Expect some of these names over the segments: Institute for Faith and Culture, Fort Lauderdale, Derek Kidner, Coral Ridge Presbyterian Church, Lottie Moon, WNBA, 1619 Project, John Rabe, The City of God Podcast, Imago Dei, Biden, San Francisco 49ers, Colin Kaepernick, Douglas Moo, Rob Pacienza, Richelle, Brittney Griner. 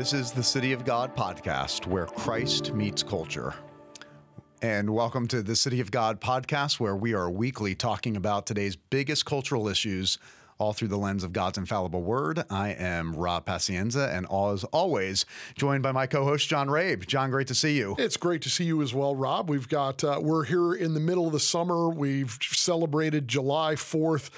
This is the City of God podcast, where Christ meets culture. And welcome to the City of God podcast, where we are weekly talking about today's biggest cultural issues, all through the lens of God's infallible word. I am Rob Pacienza, and as always, joined by my co-host, John Rabe. John, great to see you. It's great to see you as well, Rob. We're here in the middle of the summer. We've celebrated July 4th,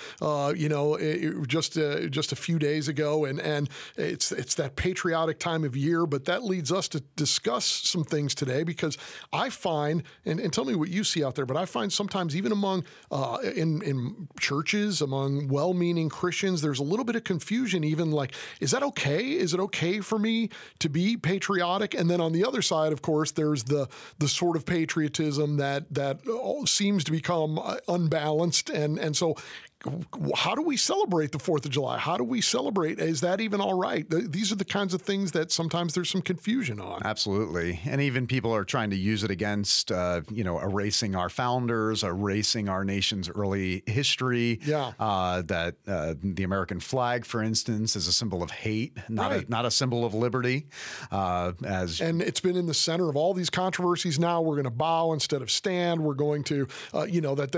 just a few days ago, and it's that patriotic time of year, but that leads us to discuss some things today, because I find, and tell me what you see out there, but I find sometimes even among, in churches, among well-meaning Christians, there's a little bit of confusion, even like, is that okay? Is it okay for me to be patriotic? And then on the other side, of course, there's the sort of patriotism that seems to become unbalanced. And so how do we celebrate the 4th of July? How do we celebrate? Is that even all right? These are the kinds of things that sometimes there's some confusion on. Absolutely. And even people are trying to use it against, erasing our founders, erasing our nation's early history. Yeah. That the American flag, for instance, is a symbol of hate, not a symbol of liberty. And it's been in the center of all these controversies now. We're going to bow instead of stand. We're going to, that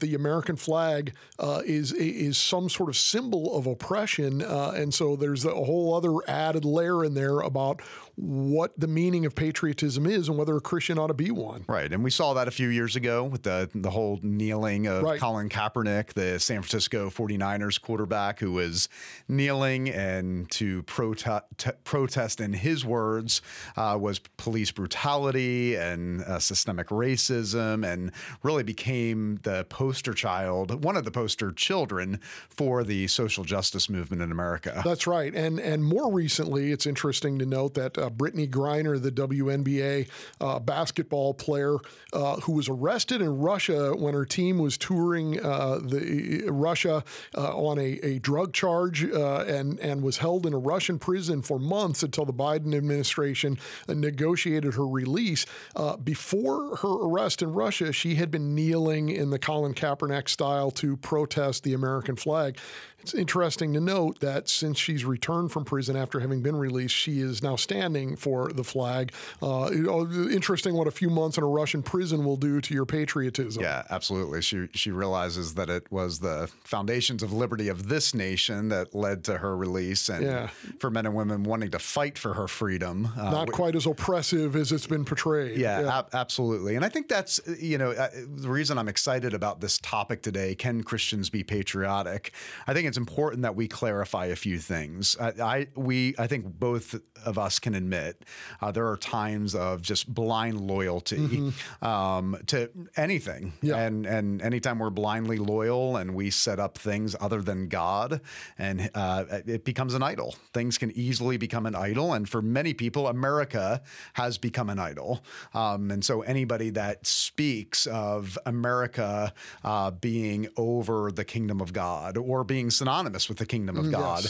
the American flag is some sort of symbol of oppression. And so there's a whole other added layer in there about what the meaning of patriotism is and whether a Christian ought to be one. Right. And we saw that a few years ago with the whole kneeling of Colin Kaepernick, the San Francisco 49ers quarterback, who was kneeling and to protest, in his words, was police brutality and systemic racism, and really became one of the poster children for the social justice movement in America. That's right. And more recently, it's interesting to note that Brittney Griner, the WNBA basketball player who was arrested in Russia when her team was touring Russia on a drug charge and was held in a Russian prison for months until the Biden administration negotiated her release. Before her arrest in Russia, she had been kneeling in the Colin Kaepernick style to protest the American flag. It's interesting to note that since she's returned from prison after having been released, she is now standing for the flag. Interesting what a few months in a Russian prison will do to your patriotism. Yeah, absolutely. She realizes that it was the foundations of liberty of this nation that led to her release, and for men and women wanting to fight for her freedom. Not quite as oppressive as it's been portrayed. Absolutely. And I think that's, the reason I'm excited about this topic today. Can Christians be patriotic? I think it's important that we clarify a few things. I think both of us can admit there are times of just blind loyalty to anything, and anytime we're blindly loyal and we set up things other than God, and it becomes an idol. Things can easily become an idol, and for many people, America has become an idol. And so anybody that speaks of America being over the kingdom of God, or being synonymous with the kingdom of God,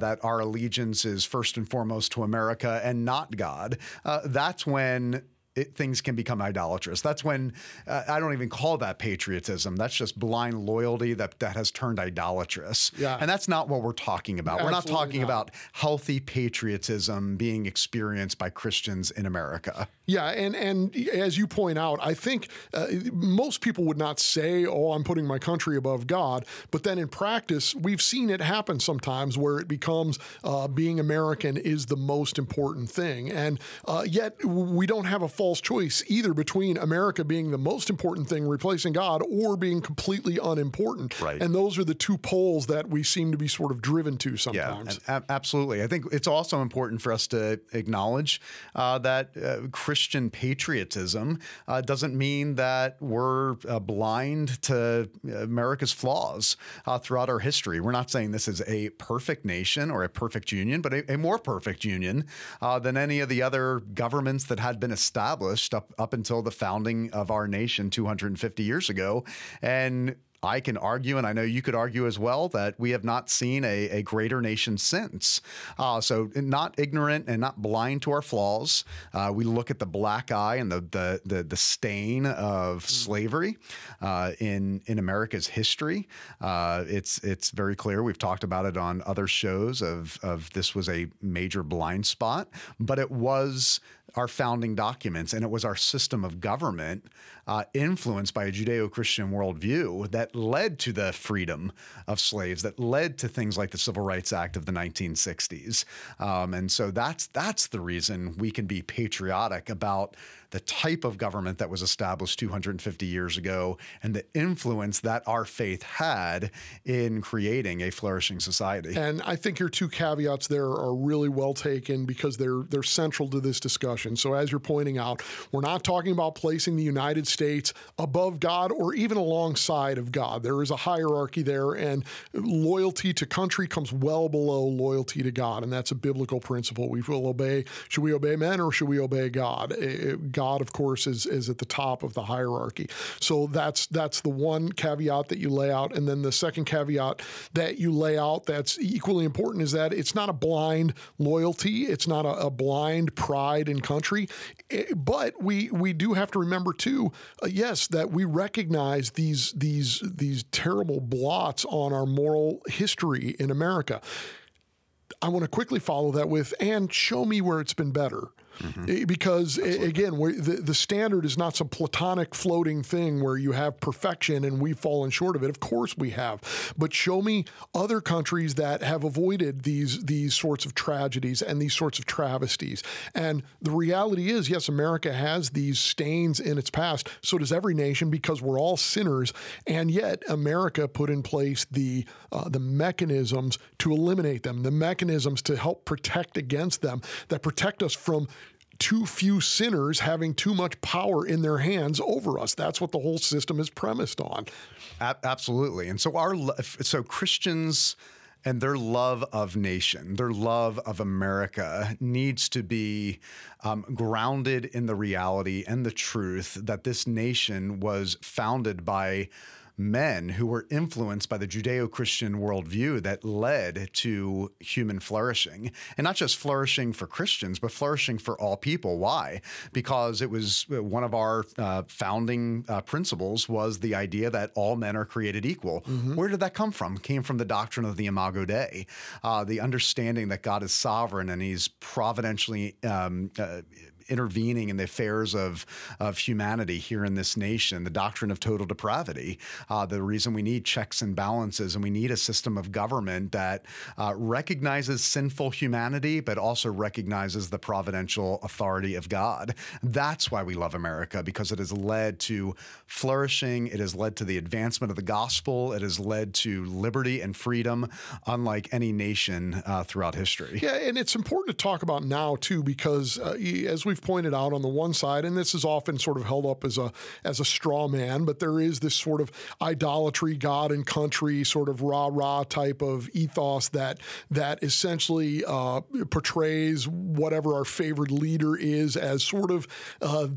that our allegiance is first and foremost to America and not God, that's when things can become idolatrous. That's when I don't even call that patriotism. That's just blind loyalty that has turned idolatrous. Yeah. And that's not what we're talking about. Absolutely we're not talking about healthy patriotism being experienced by Christians in America. Yeah, and as you point out, I think most people would not say, oh, I'm putting my country above God, but then in practice, we've seen it happen sometimes where it becomes being American is the most important thing. And yet we don't have a false choice either between America being the most important thing, replacing God, or being completely unimportant. Right. And those are the two poles that we seem to be sort of driven to sometimes. Yeah, absolutely. I think it's also important for us to acknowledge that Christian patriotism doesn't mean that we're blind to America's flaws throughout our history. We're not saying this is a perfect nation or a perfect union, but a more perfect union than any of the other governments that had been established up until the founding of our nation 250 years ago. And I can argue, and I know you could argue as well, that we have not seen a greater nation since. So not ignorant and not blind to our flaws. We look at the black eye and the stain of slavery in America's history. It's very clear. We've talked about it on other shows of this was a major blind spot, but it was our founding documents and it was our system of government influenced by a Judeo-Christian worldview that led to the freedom of slaves, that led to things like the Civil Rights Act of the 1960s. And so that's the reason we can be patriotic about the type of government that was established 250 years ago and the influence that our faith had in creating a flourishing society. And I think your two caveats there are really well taken because they're central to this discussion. So as you're pointing out, we're not talking about placing the United States above God or even alongside of God. There is a hierarchy there, and loyalty to country comes well below loyalty to God, and that's a biblical principle. We will obey. Should we obey men or should we obey God? God, of course, is at the top of the hierarchy. So that's the one caveat that you lay out. And then the second caveat that you lay out that's equally important is that it's not a blind loyalty. It's not a blind pride in country. But we do have to remember, too, yes, that we recognize these terrible blots on our moral history in America. I want to quickly follow that with, and show me where it's been better. Mm-hmm. Because, absolutely. Again, the standard is not some platonic floating thing where you have perfection and we've fallen short of it. Of course we have. But show me other countries that have avoided these sorts of tragedies and these sorts of travesties. And the reality is, yes, America has these stains in its past. So does every nation, because we're all sinners. And yet America put in place the mechanisms to eliminate them, the mechanisms to help protect against them, that protect us from too few sinners having too much power in their hands over us. That's what the whole system is premised on. Absolutely. And so so Christians and their love of nation, their love of America needs to be grounded in the reality and the truth that this nation was founded by men who were influenced by the Judeo-Christian worldview that led to human flourishing, and not just flourishing for Christians, but flourishing for all people. Why? Because it was one of our founding principles was the idea that all men are created equal. Mm-hmm. Where did that come from? It came from the doctrine of the Imago Dei, the understanding that God is sovereign and he's providentially intervening in the affairs of humanity here in this nation, the doctrine of total depravity, the reason we need checks and balances, and we need a system of government that recognizes sinful humanity, but also recognizes the providential authority of God. That's why we love America, because it has led to flourishing. It has led to the advancement of the gospel. It has led to liberty and freedom, unlike any nation throughout history. Yeah, and it's important to talk about now, too, because as we've pointed out on the one side, and this is often sort of held up as a straw man, but there is this sort of idolatry, God and country, sort of rah-rah type of ethos that essentially portrays whatever our favored leader is as sort of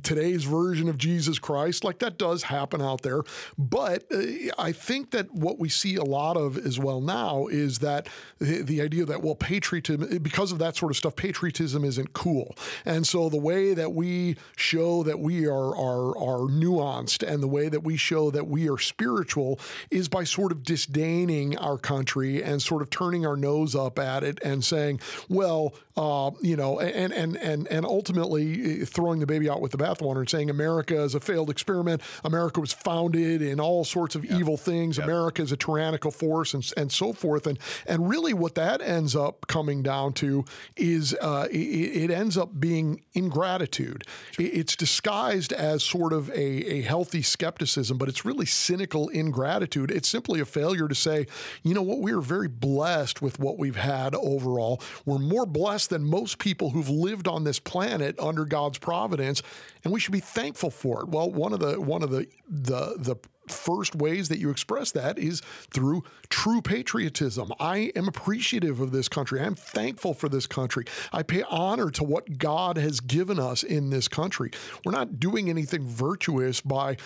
today's version of Jesus Christ. Like, that does happen out there. But I think that what we see a lot of as well now is that the idea that, well, patriotism, because of that sort of stuff, patriotism isn't cool. And so the way that we show that we are nuanced and the way that we show that we are spiritual is by sort of disdaining our country and sort of turning our nose up at it and saying, well, and ultimately throwing the baby out with the bathwater and saying America is a failed experiment. America was founded in all sorts of evil things. Yep. America is a tyrannical force and so forth. And really what that ends up coming down to is it ends up being ingratitude. Sure. It's disguised as sort of a healthy skepticism, but it's really cynical ingratitude. It's simply a failure to say, you know what, we are very blessed with what we've had overall. We're more blessed than most people who've lived on this planet under God's providence, and we should be thankful for it. Well, one of the first ways that you express that is through true patriotism. I am appreciative of this country. I'm thankful for this country. I pay honor to what God has given us in this country. We're not doing anything virtuous by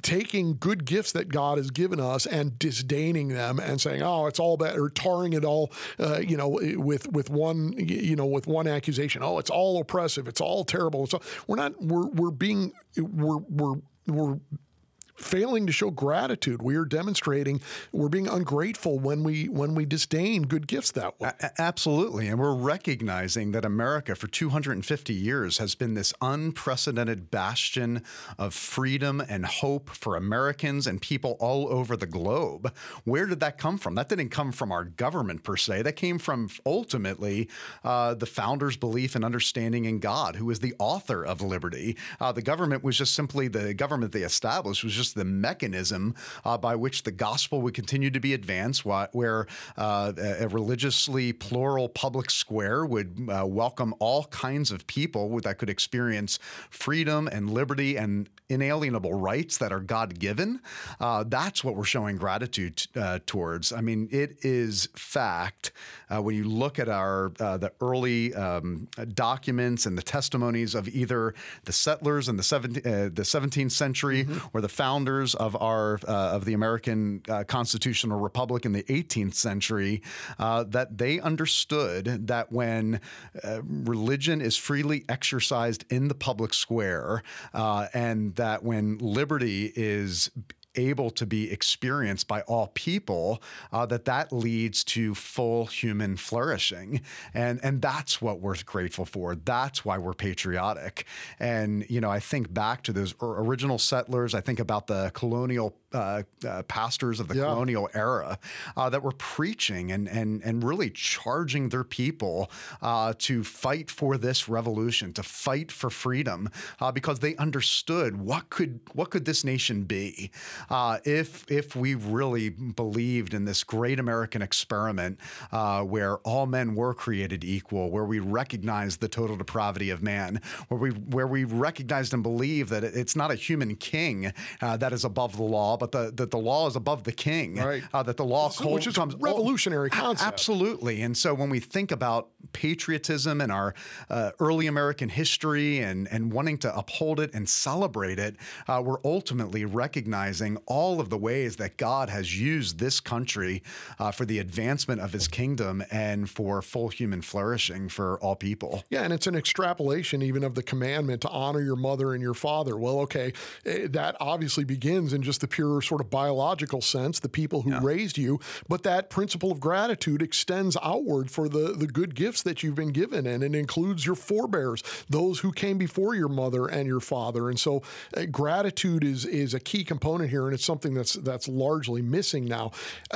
taking good gifts that God has given us and disdaining them and saying, "Oh, it's all bad," or tarring it all, with one accusation. Oh, it's all oppressive. It's all terrible. So we're failing to show gratitude. We are demonstrating we're being ungrateful when we disdain good gifts that way. Absolutely. And we're recognizing that America for 250 years has been this unprecedented bastion of freedom and hope for Americans and people all over the globe. Where did that come from? That didn't come from our government per se. That came from ultimately the founders' belief and understanding in God, who is the author of liberty. The government was just simply the government they established was just the mechanism by which the gospel would continue to be advanced, where a religiously plural public square would welcome all kinds of people that could experience freedom and liberty and inalienable rights that are God-given. That's what we're showing gratitude towards. I mean, it is fact. When you look at the early documents and the testimonies of either the settlers in the 17th century or the founders of the American Constitutional Republic in the 18th century, that they understood that when religion is freely exercised in the public square, and that when liberty is able to be experienced by all people, that leads to full human flourishing. And that's what we're grateful for. That's why we're patriotic. And, you know, I think back to those original settlers. I think about the colonial pastors of the colonial era that were preaching and really charging their people to fight for this revolution, to fight for freedom, because they understood what could this nation be if we really believed in this great American experiment where all men were created equal, where we recognized the total depravity of man, where we recognized and believed that it's not a human king that is above the law, but that the law is above the king, right. That the law which is comes, a revolutionary concept. Absolutely. And so when we think about patriotism and our early American history and wanting to uphold it and celebrate it, we're ultimately recognizing all of the ways that God has used this country for the advancement of his kingdom and for full human flourishing for all people. Yeah, and it's an extrapolation even of the commandment to honor your mother and your father. Well, okay, that obviously begins in just the pure sort of biological sense, the people who raised you, but that principle of gratitude extends outward for the good gifts that you've been given, and it includes your forebears, those who came before your mother and your father. And so gratitude is a key component here, and it's something that's largely missing now.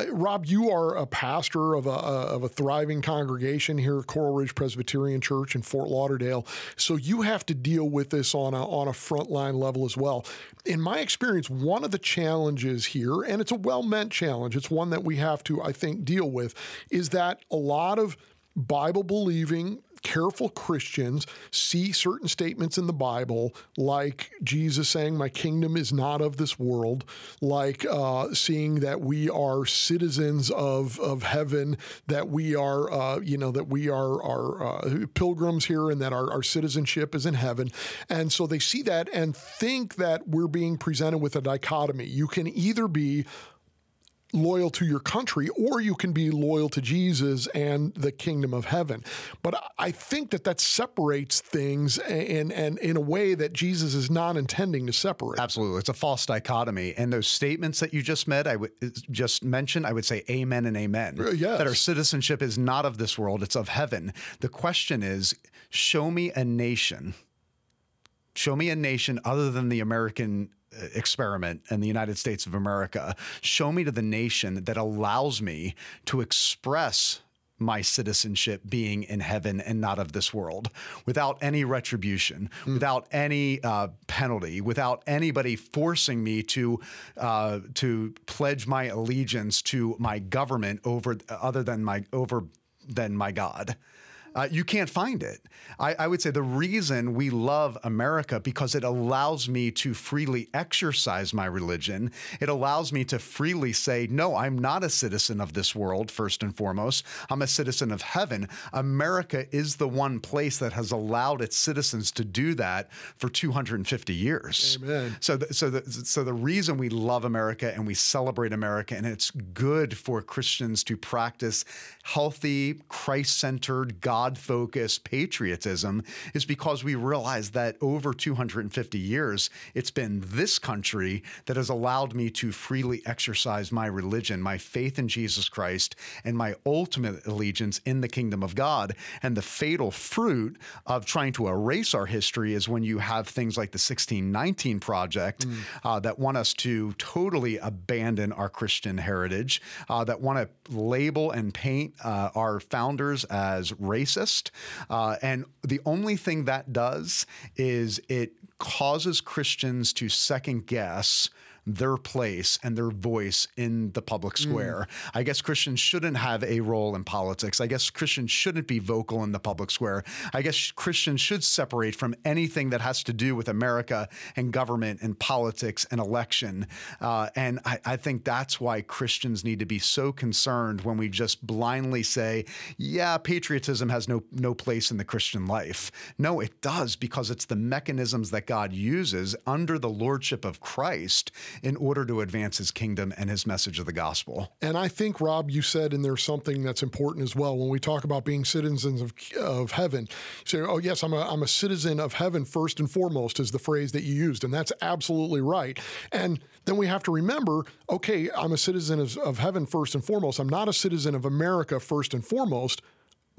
Rob, you are a pastor of a thriving congregation here at Coral Ridge Presbyterian Church in Fort Lauderdale, so you have to deal with this on a frontline level as well. In my experience, one of the challenges here, and it's a well-meant challenge, it's one that we have to, I think, deal with, is that a lot of Bible-believing, careful Christians see certain statements in the Bible, like Jesus saying, "My kingdom is not of this world," like seeing that we are citizens of heaven, that we are, pilgrims here, and that our citizenship is in heaven. And so they see that and think that we're being presented with a dichotomy. You can either be loyal to your country, or you can be loyal to Jesus and the kingdom of heaven. But I think that separates things and in a way that Jesus is not intending to separate. Absolutely. It's a false dichotomy. And those statements that you just mentioned, I would say amen and amen. Yes. That our citizenship is not of this world, it's of heaven. The question is, show me a nation other than the American experiment in the United States of America. Show me to the nation that allows me to express my citizenship being in heaven and not of this world, without any retribution, without any penalty, without anybody forcing me to pledge my allegiance to my government over than my God. You can't find it. I would say the reason we love America, because it allows me to freely exercise my religion. It allows me to freely say, no, I'm not a citizen of this world, first and foremost. I'm a citizen of heaven. America is the one place that has allowed its citizens to do that for 250 years. Amen. So the reason we love America and we celebrate America, and it's good for Christians to practice healthy, Christ-centered, God-focused patriotism, is because we realize that over 250 years, it's been this country that has allowed me to freely exercise my religion, my faith in Jesus Christ, and my ultimate allegiance in the kingdom of God. And the fatal fruit of trying to erase our history is when you have things like the 1619 Project that want us to totally abandon our Christian heritage, that want to label and paint our founders as racist. And the only thing that does is it causes Christians to second guess their place and their voice in the public square. I guess Christians shouldn't have a role in politics. I guess Christians shouldn't be vocal in the public square. I guess Christians should separate from anything that has to do with America and government and politics and election. And I think that's why Christians need to be so concerned when we just blindly say, yeah, patriotism has no place in the Christian life. No, it does, because it's the mechanisms that God uses under the lordship of Christ in order to advance his kingdom and his message of the gospel. And I think, Rob, you said, and there's something that's important as well, when we talk about being citizens of heaven, you say, oh yes, I'm a citizen of heaven first and foremost is the phrase that you used. And that's absolutely right. And then we have to remember, okay, I'm a citizen of heaven first and foremost. I'm not a citizen of America first and foremost,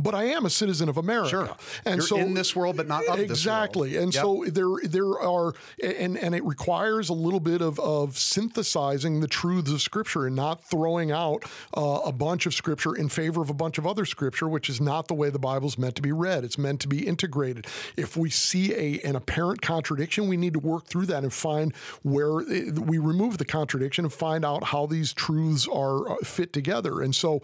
but I am a citizen of America. Sure. And you're so in this world, but not of exactly. this world. Exactly. And so there are, and it requires a little bit of synthesizing the truths of Scripture and not throwing out a bunch of Scripture in favor of a bunch of other Scripture, which is not the way the Bible's meant to be read. It's meant to be integrated. If we see an apparent contradiction, we need to work through that and find where we remove the contradiction and find out how these truths are fit together. And so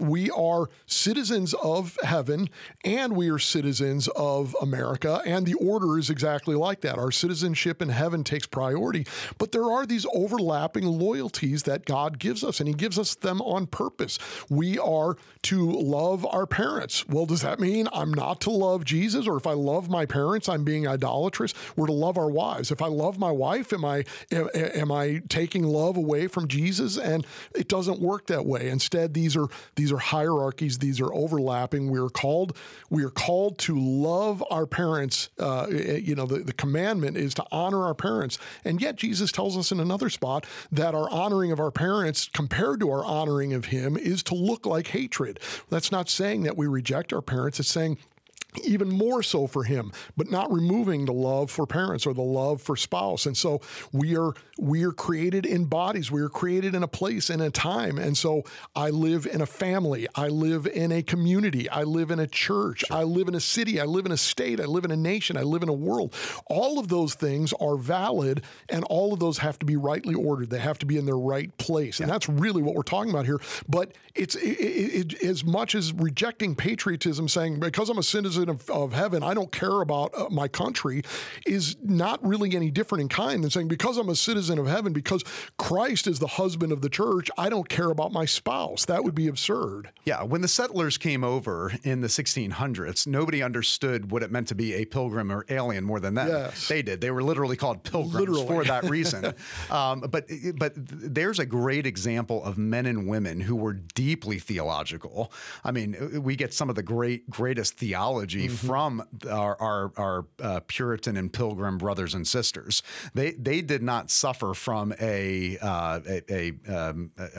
we are citizens of heaven, and we are citizens of America, and the order is exactly like that. Our citizenship in heaven takes priority, but there are these overlapping loyalties that God gives us, and he gives us them on purpose. We are to love our parents. Well, does that mean I'm not to love Jesus? Or if I love my parents, I'm being idolatrous? We're to love our wives. If I love my wife, am I taking love away from Jesus? And it doesn't work that way. Instead, these are hierarchies. These are overlapping. We are called to love our parents. The commandment is to honor our parents. And yet Jesus tells us in another spot that our honoring of our parents compared to our honoring of him is to look like hatred. That's not saying that we reject our parents. It's saying even more so for him, but not removing the love for parents or the love for spouse. And so we are created in bodies. We are created in a place and a time. And so I live in a family. I live in a community. I live in a church. Sure. I live in a city. I live in a state. I live in a nation. I live in a world. All of those things are valid, and all of those have to be rightly ordered. They have to be in their right place. Yeah. And that's really what we're talking about here. But it's as much as rejecting patriotism, saying, because I'm a citizen of heaven, I don't care about my country, is not really any different in kind than saying, because I'm a citizen of heaven, because Christ is the husband of the church, I don't care about my spouse. That would be absurd. Yeah. When the settlers came over in the 1600s, nobody understood what it meant to be a pilgrim or alien more than that. Yes. They did. They were literally called pilgrims for that reason. But there's a great example of men and women who were deeply theological. I mean, we get some of the greatest theology from our Puritan and Pilgrim brothers and sisters. They did not suffer from a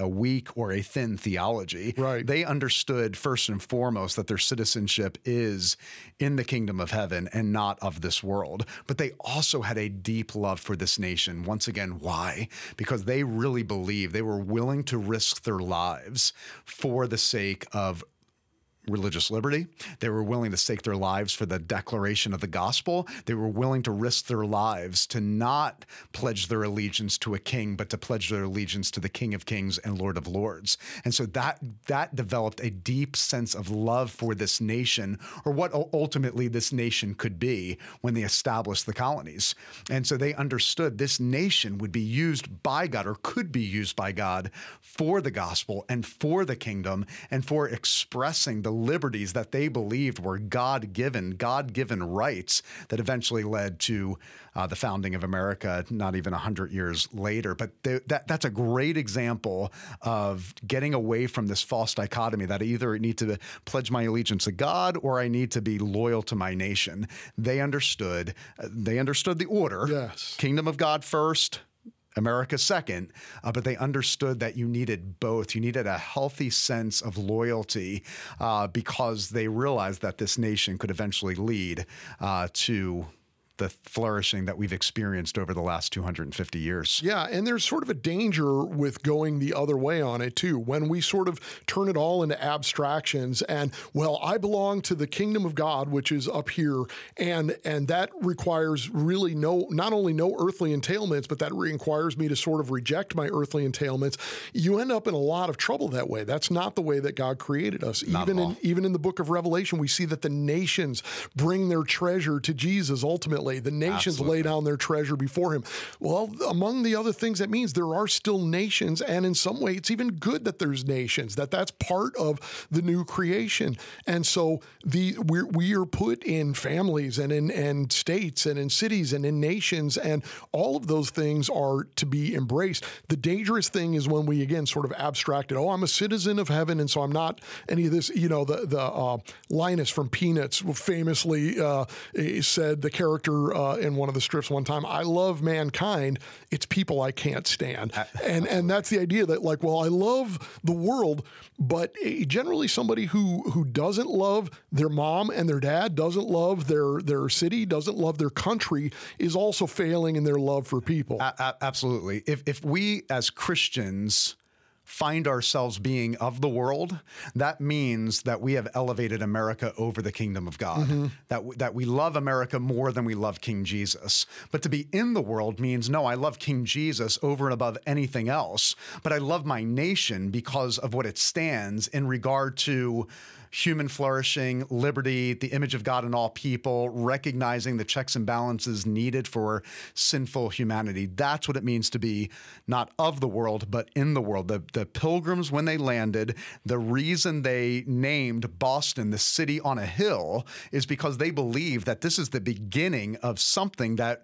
weak or a thin theology. Right. They understood first and foremost that their citizenship is in the kingdom of heaven and not of this world. But they also had a deep love for this nation. Once again, why? Because they really believed, they were willing to risk their lives for the sake of religious liberty. They were willing to stake their lives for the declaration of the gospel. They were willing to risk their lives to not pledge their allegiance to a king, but to pledge their allegiance to the King of Kings and Lord of Lords. And so that developed a deep sense of love for this nation, or what ultimately this nation could be when they established the colonies. And so they understood this nation would be used by God, or could be used by God, for the gospel and for the kingdom and for expressing the liberties that they believed were God-given rights that eventually led to the founding of America not even 100 years later. But that's a great example of getting away from this false dichotomy that either I need to pledge my allegiance to God or I need to be loyal to my nation. They understood the order. Yes. Kingdom of God first, America second, but they understood that you needed both. You needed a healthy sense of loyalty because they realized that this nation could eventually lead to the flourishing that we've experienced over the last 250 years. Yeah, and there's sort of a danger with going the other way on it too, when we sort of turn it all into abstractions and, well, I belong to the kingdom of God, which is up here, and that requires really not only no earthly entailments, but that requires me to sort of reject my earthly entailments. You end up in a lot of trouble that way. That's not the way that God created us. Even in the book of Revelation, we see that the nations bring their treasure to Jesus ultimately. The nations Absolutely. Lay down their treasure before him. Well, among the other things that means there are still nations, and in some way it's even good that there's nations, that's part of the new creation. And so we are put in families and in states and in cities and in nations, and all of those things are to be embraced. The dangerous thing is when we, again, sort of abstract it. Oh, I'm a citizen of heaven, and so I'm not any of this, the Linus from Peanuts famously said, the character in one of the strips one time, I love mankind, it's people I can't stand. And that's the idea that, like, well, I love the world, but generally somebody who doesn't love their mom and their dad, doesn't love their city, doesn't love their country, is also failing in their love for people. Absolutely. If we as Christians find ourselves being of the world, that means that we have elevated America over the kingdom of God, mm-hmm. that we love America more than we love King Jesus. But to be in the world means, no, I love King Jesus over and above anything else, but I love my nation because of what it stands in regard to human flourishing, liberty, the image of God in all people, recognizing the checks and balances needed for sinful humanity. That's what it means to be not of the world, but in the world. The pilgrims, when they landed, the reason they named Boston the city on a hill is because they believe that this is the beginning of something that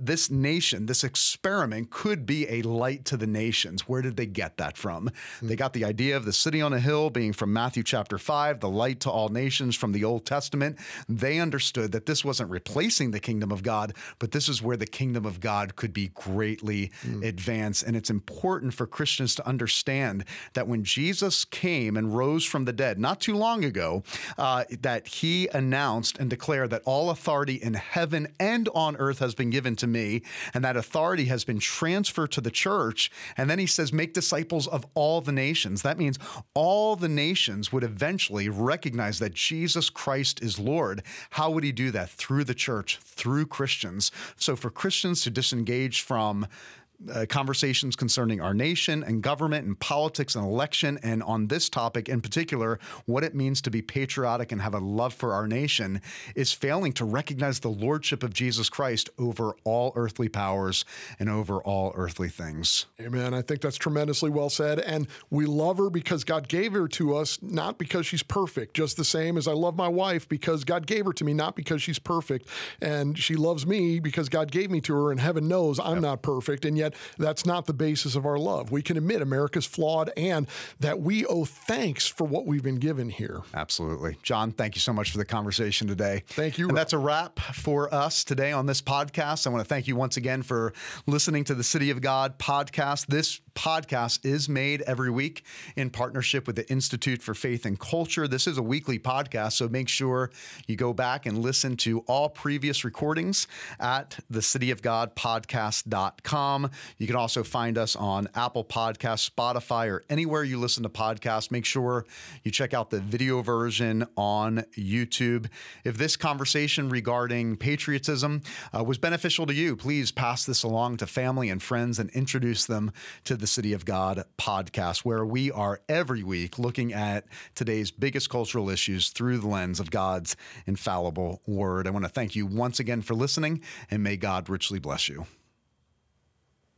this nation, this experiment, could be a light to the nations. Where did they get that from? Mm-hmm. They got the idea of the city on a hill being from Matthew chapter 5, the light to all nations from the Old Testament. They understood that this wasn't replacing the kingdom of God, but this is where the kingdom of God could be greatly advanced. And it's important for Christians to understand that when Jesus came and rose from the dead not too long ago, that he announced and declared that all authority in heaven and on earth has been given to me, and that authority has been transferred to the church. And then he says, make disciples of all the nations. That means all the nations would eventually recognize that Jesus Christ is Lord. How would he do that? Through the church, through Christians. So for Christians to disengage from conversations concerning our nation and government and politics and election, and on this topic in particular, what it means to be patriotic and have a love for our nation, is failing to recognize the lordship of Jesus Christ over all earthly powers and over all earthly things. Amen. I think that's tremendously well said. And we love her because God gave her to us, not because she's perfect, just the same as I love my wife because God gave her to me, not because she's perfect. And she loves me because God gave me to her, and heaven knows I'm not perfect. And yet, that's not the basis of our love. We can admit America's flawed and that we owe thanks for what we've been given here. Absolutely. John, thank you so much for the conversation today. Thank you, Rob. And that's a wrap for us today on this podcast. I want to thank you once again for listening to the City of God podcast. This podcast is made every week in partnership with the Institute for Faith and Culture. This is a weekly podcast, so make sure you go back and listen to all previous recordings at thecityofgodpodcast.com. You can also find us on Apple Podcasts, Spotify, or anywhere you listen to podcasts. Make sure you check out the video version on YouTube. If this conversation regarding patriotism was beneficial to you, please pass this along to family and friends and introduce them to the City of God podcast, where we are every week looking at today's biggest cultural issues through the lens of God's infallible word. I want to thank you once again for listening, and may God richly bless you.